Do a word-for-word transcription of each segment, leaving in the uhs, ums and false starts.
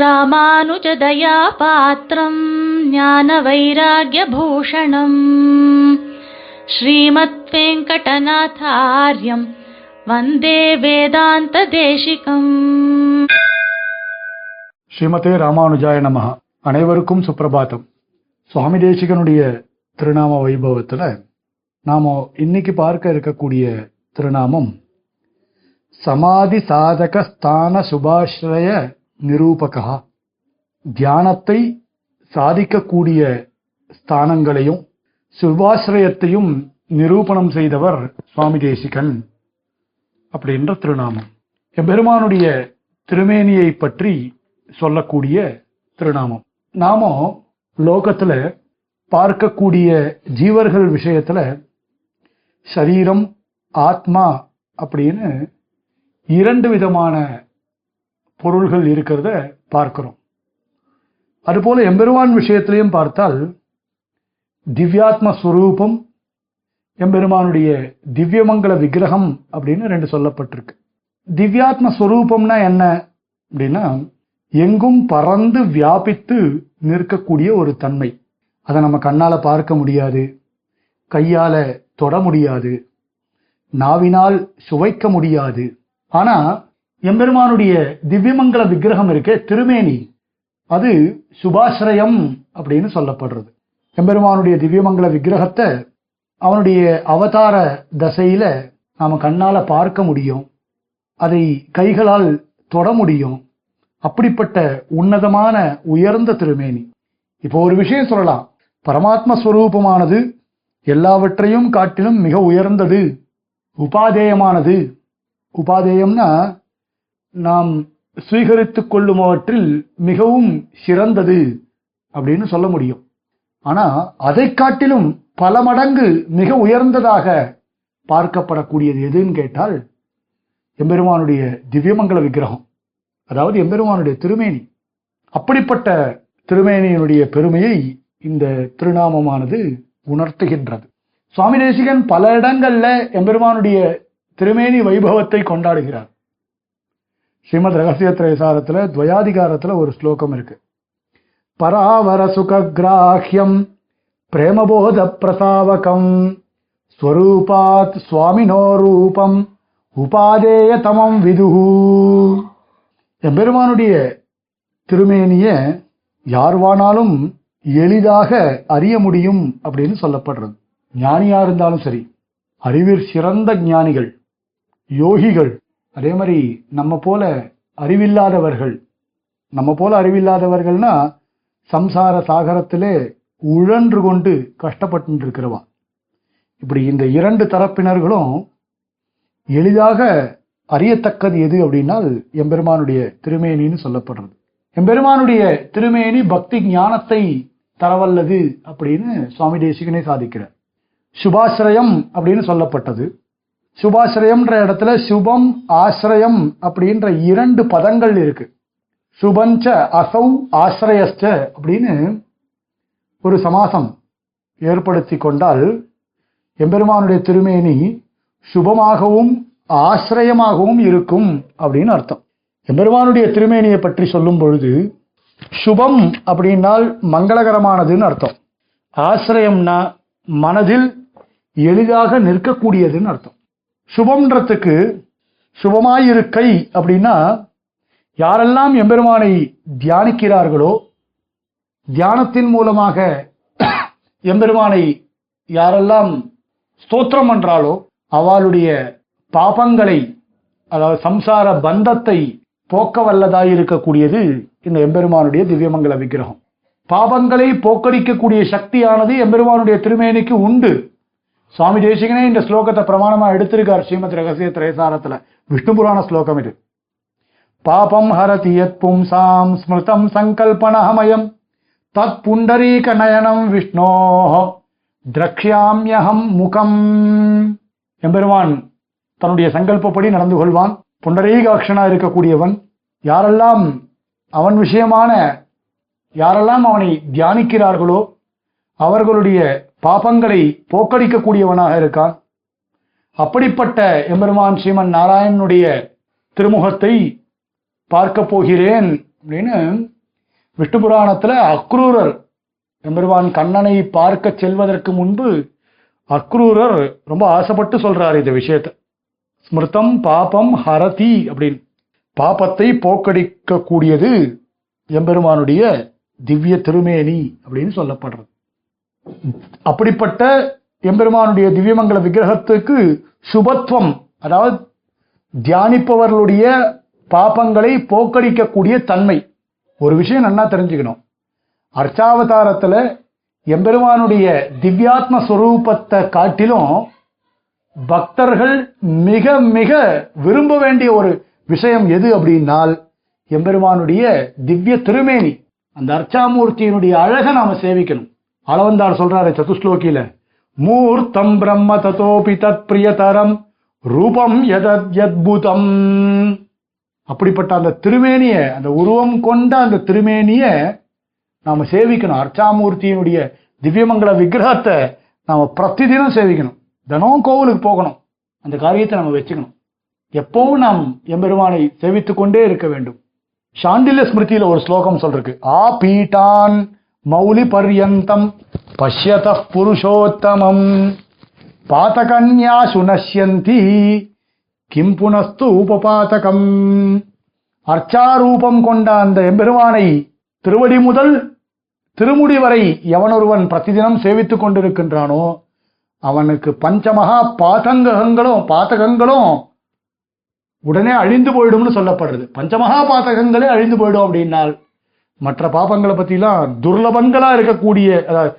ராமானுஜதயா பாத்ரம் ஞான வைராக்ய பூஷணம் ஸ்ரீமத் வெங்கடநாதார்யம் வந்தே வேதாந்த தேசிகம். ஸ்ரீமதே ராமானுஜாய நமஹ. அனைவருக்கும் சுப்பிரபாதம். சுவாமி தேசிகனுடைய திருநாம வைபவத்துல நாம இன்னைக்கு பார்க்க இருக்கக்கூடிய திருநாமம் சமாதி சாதக ஸ்தான சுபாஸ்ரய நிரூபகா. தியானத்தை சாதிக்கக்கூடிய ஸ்தானங்களையும் சுபாஸ்ரயத்தையும் நிரூபணம் செய்தவர் சுவாமி தேசிகன் அப்படின்ற திருநாமம். எம்பெருமானுடைய திருமேனியை பற்றி சொல்லக்கூடிய திருநாமம். நாமோ லோகத்துல பார்க்கக்கூடிய ஜீவர்கள் விஷயத்துல சரீரம் ஆத்மா அப்படின்னு இரண்டு விதமான பொருள்கள் இருக்கிறத பார்க்கிறோம். அதுபோல எம்பெருமான் விஷயத்திலையும் பார்த்தால் திவ்யாத்ம ஸ்வரூபம், எம்பெருமானுடைய திவ்யமங்கல விக்கிரகம் அப்படின்னு ரெண்டு சொல்லப்பட்டிருக்கு. திவ்யாத்ம ஸ்வரூபம்னா என்ன அப்படின்னா, எங்கும் பறந்து வியாபித்து நிற்கக்கூடிய ஒரு தன்மை. அதை நம்ம கண்ணால பார்க்க முடியாது, கையால தொட முடியாது, நாவினால் சுவைக்க முடியாது. ஆனா எம்பெருமானுடைய திவ்யமங்கல விக்கிரகம் இருக்கே, திருமேனி, அது சுபாஸ்ரயம் அப்படின்னு சொல்லப்படுறது. எம்பெருமானுடைய திவ்யமங்கல விக்கிரகத்தை அவனுடைய அவதார தசையில நாம கண்ணால பார்க்க முடியும், அதை கைகளால் தொட முடியும். அப்படிப்பட்ட உன்னதமான உயர்ந்த திருமேனி. இப்போ ஒரு விஷயம் சொல்லலாம், பரமாத்ம ஸ்வரூபமானது எல்லாவற்றையும் காட்டிலும் மிக உயர்ந்தது, உபாதேயமானது. உபாதேயம்னா நாம் சுவீகரித்து கொள்ளுமவற்றில் மிகவும் சிறந்தது அப்படின்னு சொல்ல முடியும். ஆனா அதை காட்டிலும் பல மடங்கு மிக உயர்ந்ததாக பார்க்கப்படக்கூடியது எதுன்னு கேட்டால் எம்பெருமானுடைய திவ்யமங்கல விக்கிரகம், அதாவது எம்பெருமானுடைய திருமேனி. அப்படிப்பட்ட திருமேனியினுடைய பெருமையை இந்த திருநாமமானது உணர்த்துகின்றது. சுவாமி தேசிகன் பல இடங்கள்ல எம்பெருமானுடைய திருமேனி வைபவத்தை கொண்டாடுகிறார். ஸ்ரீமத் ரகசிய திரய சாஸ்திரத்துல துவயாதிகாரத்துல ஒரு ஸ்லோகம் இருக்கு, பராவர சுகிராஹ்யம் பிரேமபோத பிரசாவகம் ஸ்வரூபாத் சுவாமினோ ரூபம் உபாதேய தமம் விதுஹு. எம்பெருமானுடைய திருமேனிய யார்வானாலும் எளிதாக அறிய முடியும் அப்படின்னு சொல்லப்படுறது. ஞானியா இருந்தாலும் சரி, அறிவில் சிறந்த ஞானிகள், யோகிகள், அதே மாதிரி நம்ம போல அறிவில்லாதவர்கள். நம்ம போல அறிவில்லாதவர்கள்னா சம்சார சாகரத்திலே உழன்று கொண்டு கஷ்டப்பட்டு இருக்கிறவா. இப்படி இந்த இரண்டு தரப்பினர்களும் எளிதாக அறியத்தக்கது எது அப்படின்னால் எம்பெருமானுடைய திருமேனின்னு சொல்லப்படுறது. எம்பெருமானுடைய திருமேனி பக்தி ஞானத்தை தரவல்லது அப்படின்னு சுவாமி தேசிகனே சாதிக்கிறார். சுபாஸ்ரயம் அப்படின்னு சொல்லப்பட்டது. சுபாஸ்ரயம்ன்ற இடத்துல சுபம் ஆசிரயம் அப்படின்ற இரண்டு பதங்கள் இருக்கு. சுபஞ்ச அசௌ ஆசிரயஸ்ட அப்படின்னு ஒரு சமாசம் ஏற்படுத்தி கொண்டால் எம்பெருமானுடைய திருமேனி சுபமாகவும் ஆசிரயமாகவும் இருக்கும் அப்படின்னு அர்த்தம். எம்பெருமானுடைய திருமேனியை பற்றி சொல்லும் பொழுது சுபம் அப்படின்னால் மங்களகரமானதுன்னு அர்த்தம், ஆசிரயம்னா மனதில் எளிதாக நிற்கக்கூடியதுன்னு அர்த்தம். சுபம்ன்றதுக்கு சுபமாயிருக்கை அப்படின்னா, யாரெல்லாம் எம்பெருமானை தியானிக்கிறார்களோ, தியானத்தின் மூலமாக எம்பெருமானை யாரெல்லாம் ஸ்தோத்திரம் பண்றாளோ அவளுடைய பாபங்களை, அதாவது சம்சார பந்தத்தை போக்க வல்லதாயிருக்கக்கூடியது இந்த எம்பெருமானுடைய திவ்யமங்கல விக்கிரகம். பாபங்களை போக்கடிக்கக்கூடிய சக்தியானது எம்பெருமானுடைய திருமேனிக்கு உண்டு. சுவாமி தேசிகனே இந்த ஸ்லோகத்தை பிரமாணமா எடுத்திருக்கார். ஸ்ரீமத் ரகசிய திரயசாரத்துல விஷ்ணு புராண ஸ்லோகம் இது. பாபம் ஹரதி யத் பும்சாம் ஸ்மிருதம் சங்கல்பனஹமயம் தத் புண்டரீக நயனம் விஷ்ணோஹ திரக்ஷ்யாம்யஹம் முகம். எம்பெருமான் தன்னுடைய சங்கல்பப்படி நடந்து கொள்வான். புண்டரீக அக்ஷனா இருக்கக்கூடியவன், யாரெல்லாம் அவன் விஷயமான யாரெல்லாம் அவனை தியானிக்கிறார்களோ அவர்களுடைய பாபங்களை போக்கடிக்கக்கூடியவனாக இருக்கான். அப்படிப்பட்ட எம்பெருமான் ஸ்ரீமன் நாராயணனுடைய திருமுகத்தை பார்க்க போகிறேன் அப்படின்னு விஷ்ணு புராணத்துல அக்ரூரர் எம்பெருமான் கண்ணனை பார்க்க செல்வதற்கு முன்பு அக்ரூரர் ரொம்ப ஆசைப்பட்டு சொல்றாரு இந்த விஷயத்த. ஸ்மிருதம் பாபம் ஹரதி அப்படின்னு, பாபத்தை போக்கடிக்க கூடியது எம்பெருமானுடைய திவ்ய திருமேனி அப்படின்னு சொல்லப்படுறது. அப்படிப்பட்ட எம்பெருமானுடைய திவ்யமங்கல விக்கிரகத்துக்கு சுபத்துவம், அதாவது தியானிப்பவர்களுடைய பாபங்களை போக்கடிக்கக்கூடிய தன்மை. ஒரு விஷயம் நல்லா தெரிஞ்சுக்கணும், அர்ச்சாவதாரத்துல எம்பெருமானுடைய திவ்யாத்ம ஸ்வரூபத்தை காட்டிலும் பக்தர்கள் மிக மிக விரும்ப வேண்டிய ஒரு விஷயம் எது அப்படின்னால் எம்பெருமானுடைய திவ்ய திருமேனி, அந்த அர்ச்சாமூர்த்தியினுடைய அழகை நாம சேவிக்கணும். அளவந்தார் சொல்றாரு சதுஸ்லோகியில, மூர்த்தம் பிரம்ம ததோபி தத் பிரியதரம் ரூபம் யதத்யத்புதம். அப்படிப்பட்ட அந்த திருமேனிய, அந்த உருவம் கொண்ட அந்த திருமேனிய நாம சேவிக்கணும். அர்ச்சாமூர்த்தியினுடைய திவ்யமங்கல விக்கிரகத்தை நாம பிரதிதினம் சேவிக்கணும். தினம் கோவிலுக்கு போகணும். அந்த காரியத்தை நம்ம வச்சுக்கணும். எப்பவும் நாம் எம்பெருமானை சேவித்து கொண்டே இருக்க வேண்டும். சாண்டில்ய ஸ்மிருதியில ஒரு ஸ்லோகம் சொல்றக்கு, ஆ பீட்டான் மௌலி பரியந்தம் பஷ்யத புருஷோத்தமம் பாதகன்யா சுனஷ்யந்தி கிம் புனஸ்து உபபாதகம். அர்ச்சாரூபம் கொண்ட அந்த எம்பெருமானை திருவடி முதல் திருமுடி வரை எவனொருவன் பிரதிதினம் சேவித்துக் கொண்டிருக்கின்றானோ அவனுக்கு பஞ்சமகா பாதகங்களும் பாதகங்களும் உடனே அழிந்து போயிடும்னு சொல்லப்படுறது. பஞ்சமகா பாதகங்களே அழிந்து போயிடும் அப்படின்னால் மற்ற பாபங்களை பற்றிலாம் துர்லபங்களா இருக்கக்கூடிய, அதாவது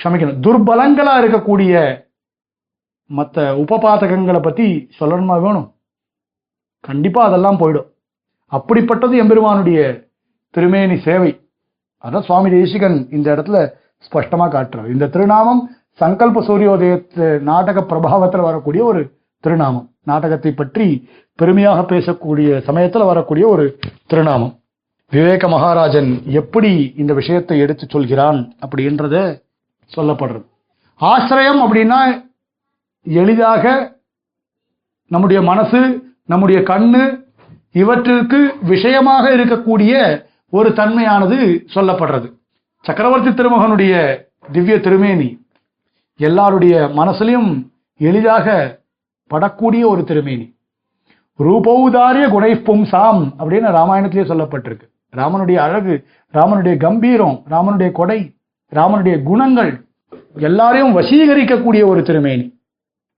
க்ஷமிக்கணும், துர்பலங்களா இருக்கக்கூடிய மற்ற உபபாதகங்களை பற்றி சொல்லணுமா வேணும்? கண்டிப்பாக அதெல்லாம் போயிடும். அப்படிப்பட்டது எம்பெருமானுடைய திருமேனி சேவை. அதான் சுவாமி தேசிகன் இந்த இடத்துல ஸ்பஷ்டமாக காட்டுறார். இந்த திருநாமம் சங்கல்ப சூரியோதய நாடக பிரபாவத்தில் வரக்கூடிய ஒரு திருநாமம். நாடகத்தை பற்றி பெருமையாக பேசக்கூடிய சமயத்தில் வரக்கூடிய ஒரு திருநாமம். விவேக மகாராஜன் எப்படி இந்த விஷயத்தை எடுத்து சொல்கிறான் அப்படின்றத சொல்லப்படுறது. ஆசிரயம் அப்படின்னா எளிதாக நம்முடைய மனசு, நம்முடைய கண்ணு இவற்றிற்கு விஷயமாக இருக்கக்கூடிய ஒரு தன்மையானது சொல்லப்படுறது. சக்கரவர்த்தி திருமகனுடைய திவ்ய திருமேனி எல்லாருடைய மனசுலையும் எளிதாக படக்கூடிய ஒரு திருமேனி. ரூபௌதாரிய குணை பும்சாம் அப்படின்னு ராமாயணத்திலே சொல்லப்பட்டிருக்கு. ராமனுடைய அழகு, ராமனுடைய கம்பீரம், ராமனுடைய கொடை, ராமனுடைய குணங்கள் எல்லாரையும் வசீகரிக்கக்கூடிய ஒரு திருமேனி.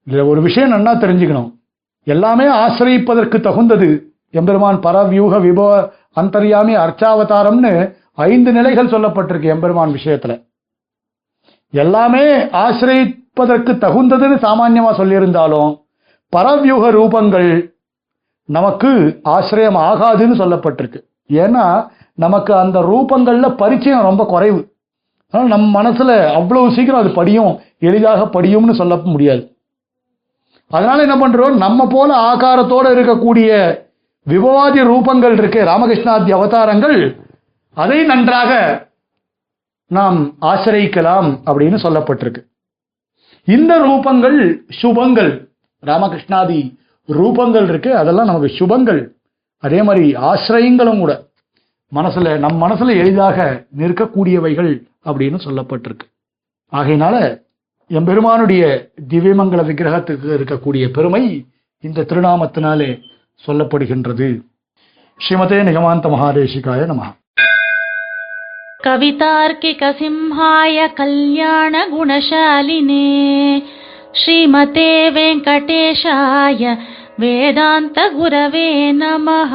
இதில் ஒரு விஷயம் நல்லா தெரிஞ்சுக்கணும், எல்லாமே ஆசிரியப்பதற்கு தகுந்தது. எம்பெருமான் பரவியூக விபவ அந்தர்யாமி அர்ச்சாவதாரம்னு ஐந்து நிலைகள் சொல்லப்பட்டிருக்கு எம்பெருமான் விஷயத்துல. எல்லாமே ஆசிரியப்பதற்கு தகுந்ததுன்னு சாமான்யமா சொல்லியிருந்தாலும் பரவியூக ரூபங்கள் நமக்கு ஆசிரியம் ஆகாதுன்னு சொல்லப்பட்டிருக்கு. ஏன்னா நமக்கு அந்த ரூபங்கள்ல பரிச்சயம் ரொம்ப குறைவு. ஆனால் நம் மனசுல அவ்வளவு சீக்கிரம் அது படியும், எளிதாக படியும்னு சொல்ல முடியாது. அதனால என்ன பண்றோம், நம்ம போல ஆகாரத்தோடு இருக்கக்கூடிய விபவாதி ரூபங்கள் இருக்கு, ராமகிருஷ்ணாதி அவதாரங்கள், அதை நன்றாக நாம் ஆசிரிக்கலாம் அப்படின்னு சொல்லப்பட்டிருக்கு. இந்த ரூபங்கள் சுபங்கள், ராமகிருஷ்ணாதி ரூபங்கள் இருக்கு, அதெல்லாம் நமக்கு சுபங்கள். அதே மாதிரி ஆசிரியங்களும் கூட மனசுல, நம் மனசுல எளிதாக நிற்கக்கூடியவைகள் அப்படின்னு சொல்லப்பட்டிருக்கு. ஆகையினால எம்பெருமானுடைய திவ்யமங்கல விக்கிரகத்துக்கு இருக்கக்கூடிய பெருமை இந்த திருநாமத்தினாலே சொல்லப்படுகின்றது. ஸ்ரீமதே நிகமாந்த மகாதேசிகாய நமஹ. கவிதார்க்கிக சிம்ஹாய கல்யாண குணசாலினே ஸ்ரீமதே வெங்கடேஷாய வேதாந்த குரவே நமஹ.